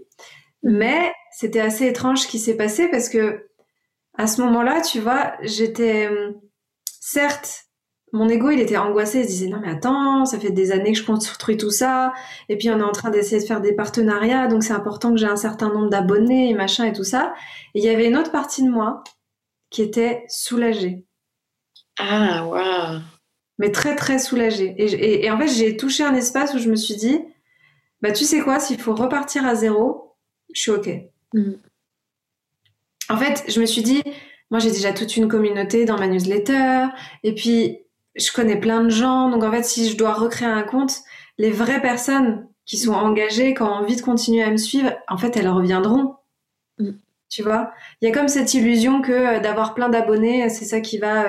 Mais c'était assez étrange ce qui s'est passé, parce que à ce moment-là, tu vois, j'étais certes, mon ego, il était angoissé, il se disait non mais attends, ça fait des années que je construis tout ça, et puis on est en train d'essayer de faire des partenariats, donc c'est important que j'ai un certain nombre d'abonnés et machin et tout ça. Et il y avait une autre partie de moi qui était soulagée. Ah waouh. Mais très très soulagée. Et en fait j'ai touché un espace où je me suis dit, bah tu sais quoi, s'il faut repartir à zéro, je suis ok. En fait je me suis dit, moi j'ai déjà toute une communauté dans ma newsletter, et puis je connais plein de gens, donc en fait, si je dois recréer un compte, les vraies personnes qui sont engagées, qui ont envie de continuer à me suivre, en fait, elles reviendront, tu vois. Il y a comme cette illusion que d'avoir plein d'abonnés, c'est ça qui va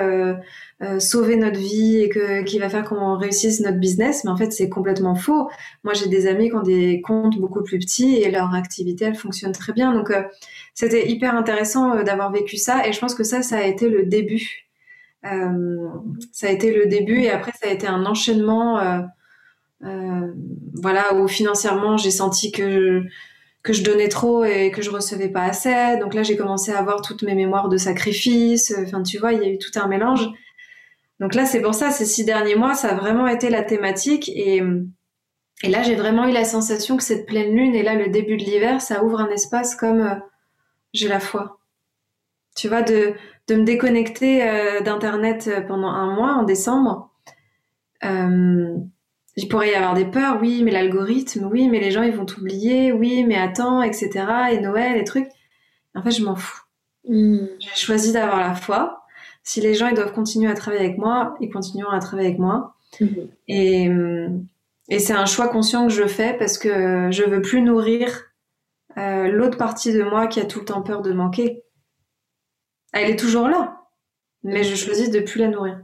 sauver notre vie et qui va faire qu'on réussisse notre business, mais en fait, c'est complètement faux. Moi, j'ai des amis qui ont des comptes beaucoup plus petits et leur activité, elle fonctionne très bien. Donc, c'était hyper intéressant d'avoir vécu ça, et je pense que ça a été le début. Et après ça a été un enchaînement voilà, où financièrement j'ai senti que je donnais trop et que je recevais pas assez, donc là j'ai commencé à avoir toutes mes mémoires de sacrifice, enfin tu vois, il y a eu tout un mélange. Donc là c'est pour ça, ces 6 derniers mois ça a vraiment été la thématique, et là j'ai vraiment eu la sensation que cette pleine lune et là le début de l'hiver, ça ouvre un espace comme j'ai la foi, tu vois, de me déconnecter d'internet pendant 1 mois en décembre. Il pourrait y avoir des peurs, oui, mais l'algorithme, oui, mais les gens ils vont t'oublier, oui, mais attends, etc. Et Noël, les trucs. En fait, je m'en fous. J'ai choisi d'avoir la foi. Si les gens ils doivent continuer à travailler avec moi, ils continueront à travailler avec moi. Et c'est un choix conscient que je fais parce que je veux plus nourrir l'autre partie de moi qui a tout le temps peur de manquer. Elle est toujours là, mais je choisis de ne plus la nourrir.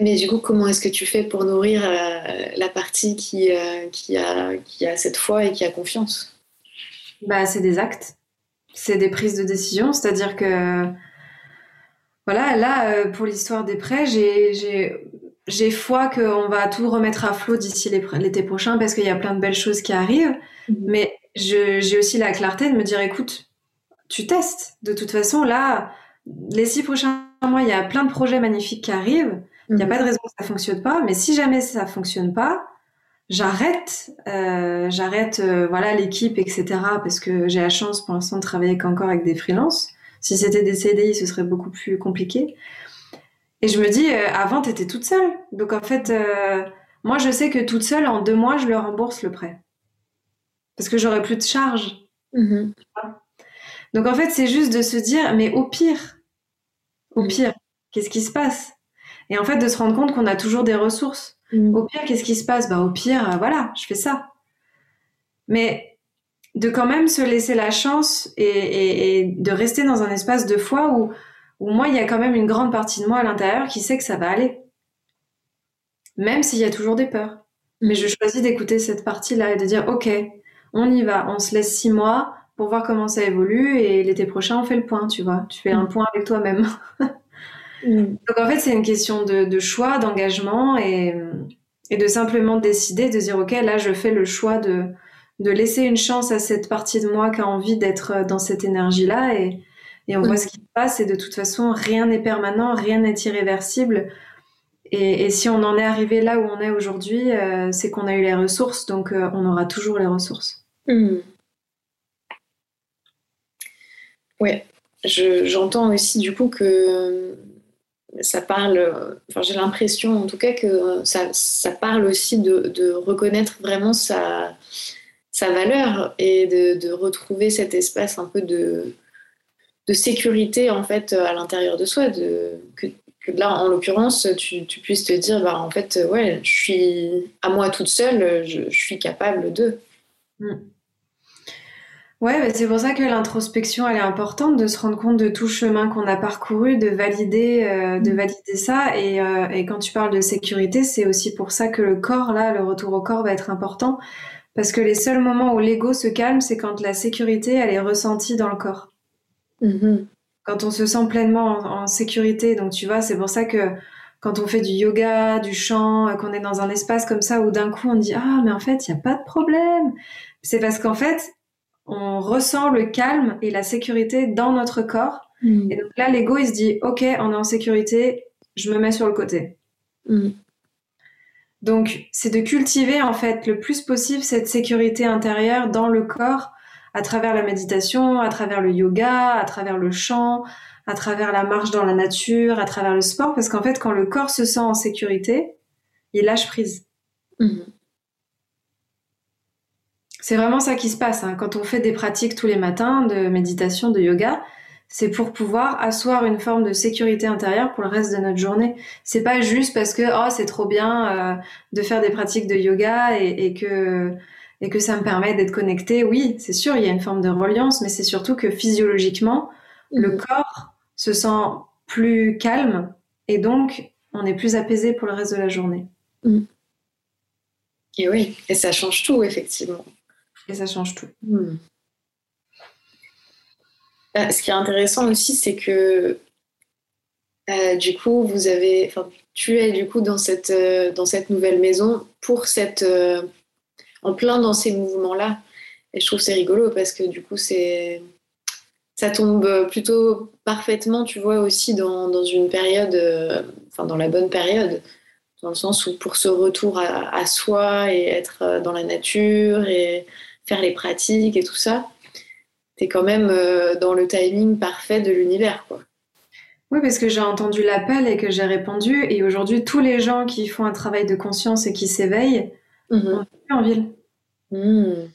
Mais du coup, comment est-ce que tu fais pour nourrir la partie qui a cette foi et qui a confiance ? Bah, c'est des actes, c'est des prises de décision, c'est-à-dire que, voilà, là, pour l'histoire des prêts, j'ai j'ai foi qu'on va tout remettre à flot d'ici l'été prochain parce qu'il y a plein de belles choses qui arrivent. Mais j'ai aussi la clarté de me dire, écoute, tu testes. De toute façon, là, les 6 prochains mois, il y a plein de projets magnifiques qui arrivent. Il n'y a pas de raison que ça ne fonctionne pas. Mais si jamais ça ne fonctionne pas, j'arrête voilà, l'équipe, etc. Parce que j'ai la chance pour l'instant de travailler qu'encore avec des freelances. Si c'était des CDI, ce serait beaucoup plus compliqué. Et je me dis, avant, tu étais toute seule. Donc, en fait, moi, je sais que toute seule, en 2 mois, je le rembourse, le prêt. Parce que j'aurai plus de charges. Mm-hmm. Donc, en fait, c'est juste de se dire, mais au pire, qu'est-ce qui se passe? Et en fait, de se rendre compte qu'on a toujours des ressources. Mm-hmm. Au pire, qu'est-ce qui se passe? Bah, au pire, voilà, je fais ça. Mais de quand même se laisser la chance et de rester dans un espace de foi où moi, il y a quand même une grande partie de moi à l'intérieur qui sait que ça va aller. Même s'il y a toujours des peurs. Mais je choisis d'écouter cette partie-là et de dire, ok, on y va, on se laisse 6 mois pour voir comment ça évolue et l'été prochain, on fait le point, tu vois. Tu fais un point avec toi-même. Donc en fait, c'est une question de choix, d'engagement et de simplement décider, de dire, ok, là, je fais le choix de laisser une chance à cette partie de moi qui a envie d'être dans cette énergie-là et on voit ce qui se passe, et de toute façon, rien n'est permanent, rien n'est irréversible. Et si on en est arrivé là où on est aujourd'hui, c'est qu'on a eu les ressources, donc on aura toujours les ressources. Mmh. Ouais, j'entends aussi du coup que ça parle, enfin j'ai l'impression en tout cas que ça parle aussi de reconnaître vraiment sa valeur et de retrouver cet espace un peu de sécurité en fait à l'intérieur de soi, que là en l'occurrence tu puisses te dire bah en fait ouais, je suis à moi toute seule, je suis capable de. Ouais, bah c'est pour ça que l'introspection elle est importante, de se rendre compte de tout chemin qu'on a parcouru, de valider ça et quand tu parles de sécurité, c'est aussi pour ça que le corps là, le retour au corps va être important, parce que les seuls moments où l'ego se calme, c'est quand la sécurité elle est ressentie dans le corps. Mmh. Quand on se sent pleinement en sécurité, donc tu vois, c'est pour ça que quand on fait du yoga, du chant, qu'on est dans un espace comme ça où d'un coup on dit « Ah, mais en fait, il n'y a pas de problème !» C'est parce qu'en fait, on ressent le calme et la sécurité dans notre corps. Mmh. Et donc là, l'ego, il se dit « Ok, on est en sécurité, je me mets sur le côté. Mmh. » Donc, c'est de cultiver en fait le plus possible cette sécurité intérieure dans le corps, à travers la méditation, à travers le yoga, à travers le chant, à travers la marche dans la nature, à travers le sport, parce qu'en fait, quand le corps se sent en sécurité, il lâche prise. Mmh. C'est vraiment ça qui se passe, hein. Quand on fait des pratiques tous les matins de méditation, de yoga, c'est pour pouvoir asseoir une forme de sécurité intérieure pour le reste de notre journée. C'est pas juste parce que oh, c'est trop bien de faire des pratiques de yoga et que ça me permet d'être connectée. Oui, c'est sûr, il y a une forme de reliance, mais c'est surtout que physiologiquement, le corps se sent plus calme et donc on est plus apaisé pour le reste de la journée. Mmh. Et oui, et ça change tout, effectivement. Et ça change tout. Mmh. Ce qui est intéressant aussi, c'est que du coup, tu es du coup dans cette nouvelle maison pour cette... en plein dans ces mouvements-là. Et je trouve que c'est rigolo parce que du coup, ça tombe plutôt parfaitement, tu vois, aussi dans une période, dans la bonne période, dans le sens où pour ce retour à soi et être dans la nature et faire les pratiques et tout ça, t'es quand même dans le timing parfait de l'univers, quoi. Oui, parce que j'ai entendu l'appel et que j'ai répondu. Et aujourd'hui, tous les gens qui font un travail de conscience et qui s'éveillent, on n'est plus en ville. Il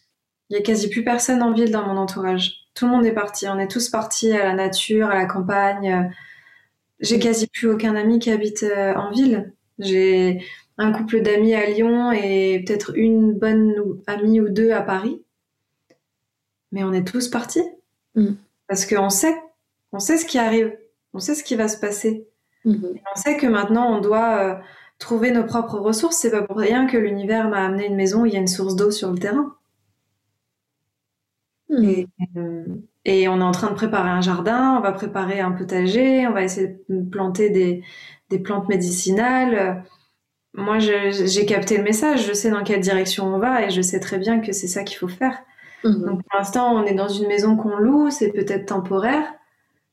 n'y a quasi plus personne en ville dans mon entourage. Tout le monde est parti, on est tous partis à la nature, à la campagne. J'ai quasi plus aucun ami qui habite en ville. J'ai un couple d'amis à Lyon et peut-être une bonne amie ou deux à Paris, mais on est tous partis parce qu'on sait, ce qui arrive, on sait ce qui va se passer, et on sait que maintenant on doit trouver nos propres ressources. C'est pas pour rien que l'univers m'a amené une maison où il y a une source d'eau sur le terrain. Et on est en train de préparer un jardin, on va préparer un potager, on va essayer de planter des plantes médicinales. moi, j'ai capté le message, je sais dans quelle direction on va et je sais très bien que c'est ça qu'il faut faire. Mmh. Donc, pour l'instant, on est dans une maison qu'on loue, c'est peut-être temporaire.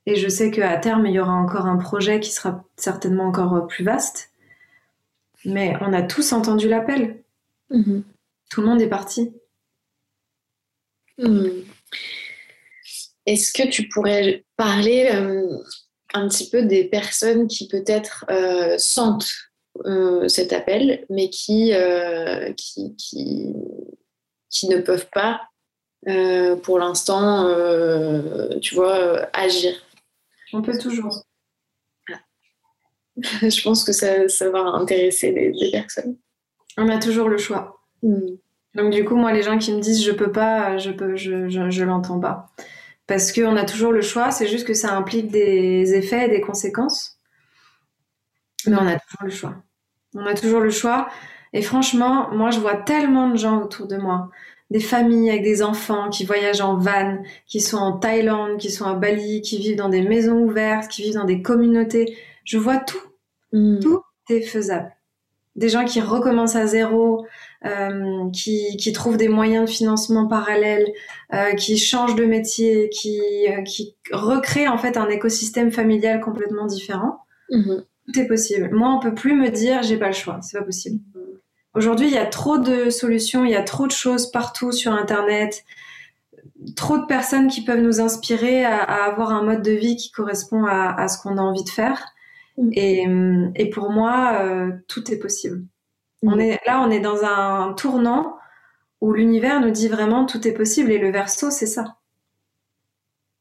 Et je sais qu'à terme, il y aura encore un projet qui sera certainement encore plus vaste. Mais on a tous entendu l'appel. Mmh. Tout le monde est parti. Mmh. Est-ce que tu pourrais parler un petit peu des personnes qui peut-être sentent cet appel, mais qui ne peuvent pas pour l'instant, tu vois, agir. On peut toujours. Ah. Je pense que ça va intéresser des personnes. On a toujours le choix. Mm. Donc du coup, moi, les gens qui me disent « je peux pas », je l'entends pas. Parce qu'on a toujours le choix, c'est juste que ça implique des effets et des conséquences. Mais on a toujours le choix. On a toujours le choix. Et franchement, moi, je vois tellement de gens autour de moi. Des familles avec des enfants qui voyagent en van, qui sont en Thaïlande, qui sont à Bali, qui vivent dans des maisons ouvertes, qui vivent dans des communautés. Je vois tout. Mm. Tout est faisable. Des gens qui recommencent à zéro, qui trouvent des moyens de financement parallèles, qui changent de métier, qui recréent en fait un écosystème familial complètement différent. Mm-hmm. Tout est possible. Moi, on peut plus me dire j'ai pas le choix. C'est pas possible. Aujourd'hui, il y a trop de solutions, il y a trop de choses partout sur Internet, trop de personnes qui peuvent nous inspirer à avoir un mode de vie qui correspond à ce qu'on a envie de faire. Mmh. Et pour moi, tout est possible. Mmh. On est dans un tournant où l'univers nous dit vraiment tout est possible. Et le Verseau, c'est ça.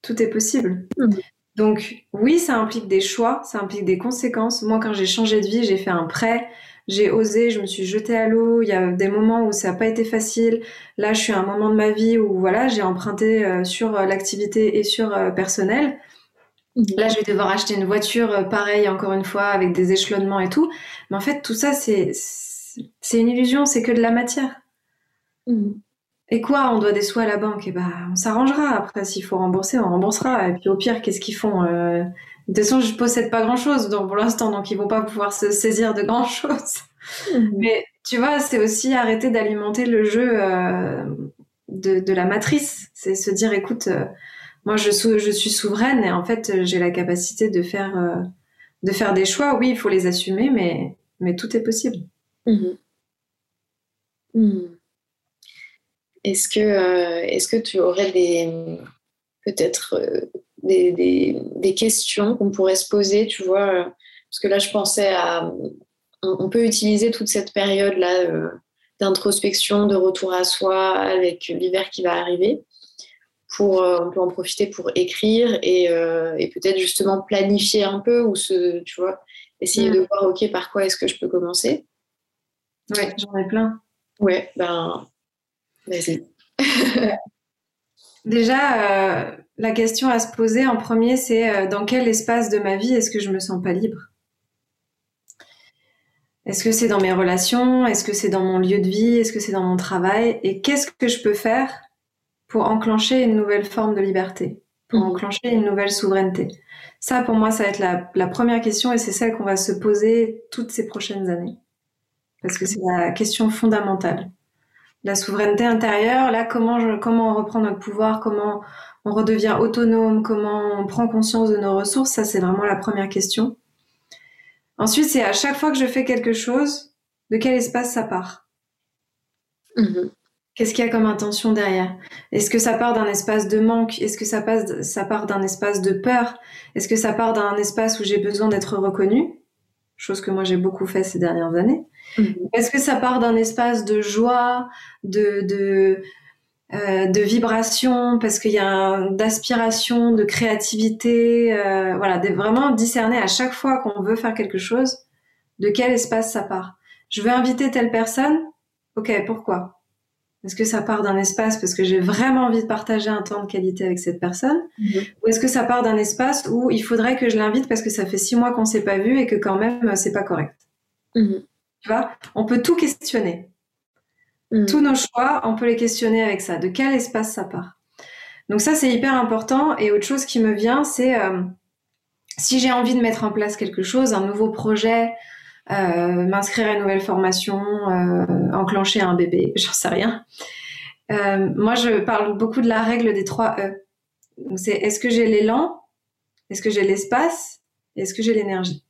Tout est possible. Mmh. Donc oui, ça implique des choix, ça implique des conséquences. Moi, quand j'ai changé de vie, j'ai fait un prêt, j'ai osé, je me suis jetée à l'eau. Il y a des moments où ça n'a pas été facile. Là, je suis à un moment de ma vie où voilà, j'ai emprunté sur l'activité et sur personnel. Là, je vais devoir acheter une voiture, pareil, encore une fois, avec des échelonnements et tout. Mais en fait, tout ça, c'est une illusion, c'est que de la matière. Mmh. Et quoi, on doit des sous à la banque? Et bah, on s'arrangera. Après, s'il faut rembourser, on remboursera. Et puis, au pire, qu'est-ce qu'ils font? De toute façon, je ne possède pas grand-chose pour l'instant, donc ils ne vont pas pouvoir se saisir de grand-chose. Mmh. Mais tu vois, c'est aussi arrêter d'alimenter le jeu de la matrice. C'est se dire, écoute, moi, je suis souveraine et en fait, j'ai la capacité de faire des choix. Oui, il faut les assumer, mais tout est possible. Mmh. Mmh. Est-ce que tu aurais peut-être des questions qu'on pourrait se poser, tu vois, parce que là, je pensais on peut utiliser toute cette période-là d'introspection, de retour à soi, avec l'hiver qui va arriver, on peut en profiter pour écrire et peut-être justement planifier un peu ou tu vois, essayer de voir, ok, par quoi est-ce que je peux commencer. Ouais, j'en ai plein. Ouais, ben... Vas-y. Déjà, la question à se poser en premier, c'est dans quel espace de ma vie est-ce que je me sens pas libre? Est-ce que c'est dans mes relations? Est-ce que c'est dans mon lieu de vie? Est-ce que c'est dans mon travail? Et qu'est-ce que je peux faire pour enclencher une nouvelle forme de liberté? Pour enclencher une nouvelle souveraineté? Ça, pour moi, ça va être la première question et c'est celle qu'on va se poser toutes ces prochaines années. Parce que c'est la question fondamentale. La souveraineté intérieure, là, comment on reprend notre pouvoir, comment on redevient autonome, comment on prend conscience de nos ressources, ça, c'est vraiment la première question. Ensuite, c'est à chaque fois que je fais quelque chose, de quel espace ça part? Mmh. Qu'est-ce qu'il y a comme intention derrière? Est-ce que ça part d'un espace de manque? Est-ce que ça part d'un espace de peur? Est-ce que ça part d'un espace où j'ai besoin d'être reconnue? Chose que moi j'ai beaucoup fait ces dernières années. Mmh. Est-ce que ça part d'un espace de joie, de vibration, parce qu'il y a d'aspiration, de créativité, voilà, vraiment discerner à chaque fois qu'on veut faire quelque chose, de quel espace ça part. Je veux inviter telle personne, ok, pourquoi? Est-ce que ça part d'un espace parce que j'ai vraiment envie de partager un temps de qualité avec cette personne? Mmh. Ou est-ce que ça part d'un espace où il faudrait que je l'invite parce que ça fait 6 mois qu'on ne s'est pas vu et que quand même, c'est pas correct? Mmh. Tu vois, on peut tout questionner. Mmh. Tous nos choix, on peut les questionner avec ça. De quel espace ça part? Donc ça, c'est hyper important. Et autre chose qui me vient, c'est si j'ai envie de mettre en place quelque chose, un nouveau projet, m'inscrire à une nouvelle formation, enclencher un bébé, j'en sais rien. Moi, je parle beaucoup de la règle des 3 E. Donc, c'est est-ce que j'ai l'élan? Est-ce que j'ai l'espace? Est-ce que j'ai l'énergie?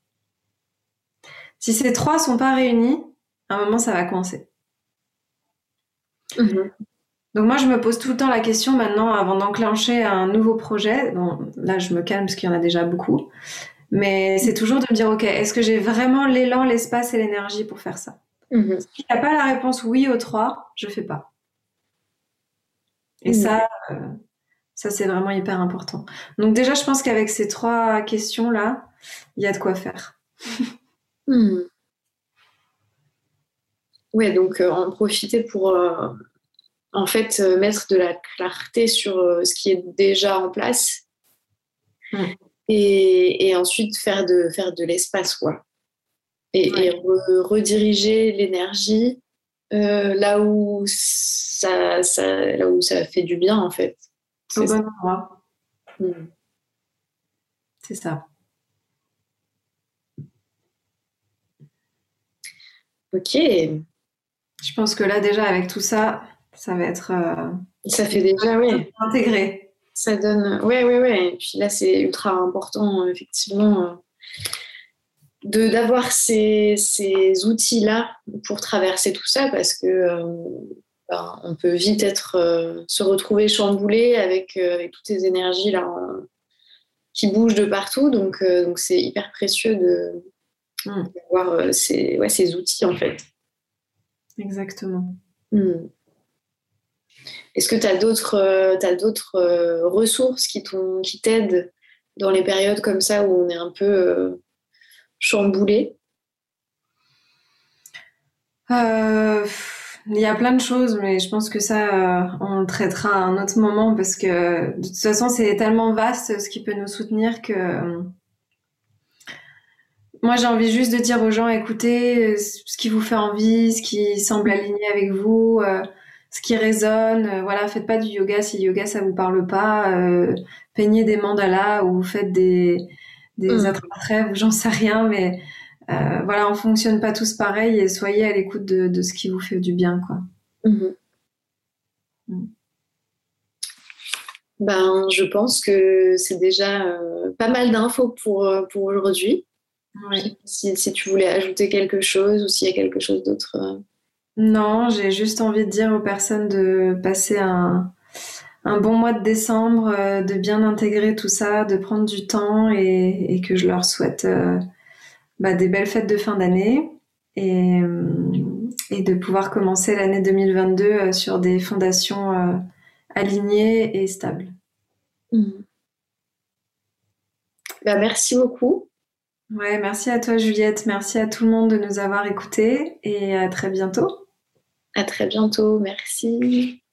Si ces 3 ne sont pas réunis, à un moment, ça va coincer. Mmh. Donc moi, je me pose tout le temps la question maintenant, avant d'enclencher un nouveau projet. Bon, là, je me calme parce qu'il y en a déjà beaucoup. Mais c'est toujours de me dire, OK, est-ce que j'ai vraiment l'élan, l'espace et l'énergie pour faire ça? Mmh. Si je n'ai pas la réponse oui aux 3, je ne fais pas. Et ça, c'est vraiment hyper important. Donc déjà, je pense qu'avec ces 3 questions-là, il y a de quoi faire. Mmh. Ouais, donc en profiter pour mettre de la clarté sur ce qui est déjà en place et ensuite faire de l'espace, quoi. Et rediriger l'énergie là où ça fait du bien, en fait. Au bon endroit. Mmh. C'est ça. Ok. Je pense que là, déjà, avec tout ça, ça va être... ça fait déjà, oui. Intégré. Ça donne... Oui. Et puis là, c'est ultra important, effectivement, d'avoir ces outils-là pour traverser tout ça, parce que on peut vite se retrouver chamboulé avec toutes ces énergies là qui bougent de partout. Donc c'est hyper précieux d'avoir ces outils, en fait. Exactement. Hmm. Est-ce que tu as d'autres ressources qui t'aident dans les périodes comme ça où on est un peu chamboulé? Il y a plein de choses, mais je pense que ça, on le traitera à un autre moment, parce que de toute façon, c'est tellement vaste ce qui peut nous soutenir que... Moi, j'ai envie juste de dire aux gens, écoutez ce qui vous fait envie, ce qui semble aligné avec vous, ce qui résonne. Voilà, faites pas du yoga si yoga, ça vous parle pas. Peignez des mandalas ou faites des attrape-rêves, j'en sais rien. Mais voilà, on fonctionne pas tous pareil et soyez à l'écoute de ce qui vous fait du bien, quoi. Mmh. Mmh. Ben, je pense que c'est déjà pas mal d'infos pour aujourd'hui. Oui. Si tu voulais ajouter quelque chose ou s'il y a quelque chose d'autre. Non, j'ai juste envie de dire aux personnes de passer un bon mois de décembre, de bien intégrer tout ça, de prendre du temps et que je leur souhaite des belles fêtes de fin d'année et de pouvoir commencer l'année 2022 sur des fondations alignées et stables. Mmh. Merci beaucoup. Ouais, merci à toi, Juliette. Merci à tout le monde de nous avoir écoutés et à très bientôt. À très bientôt, merci.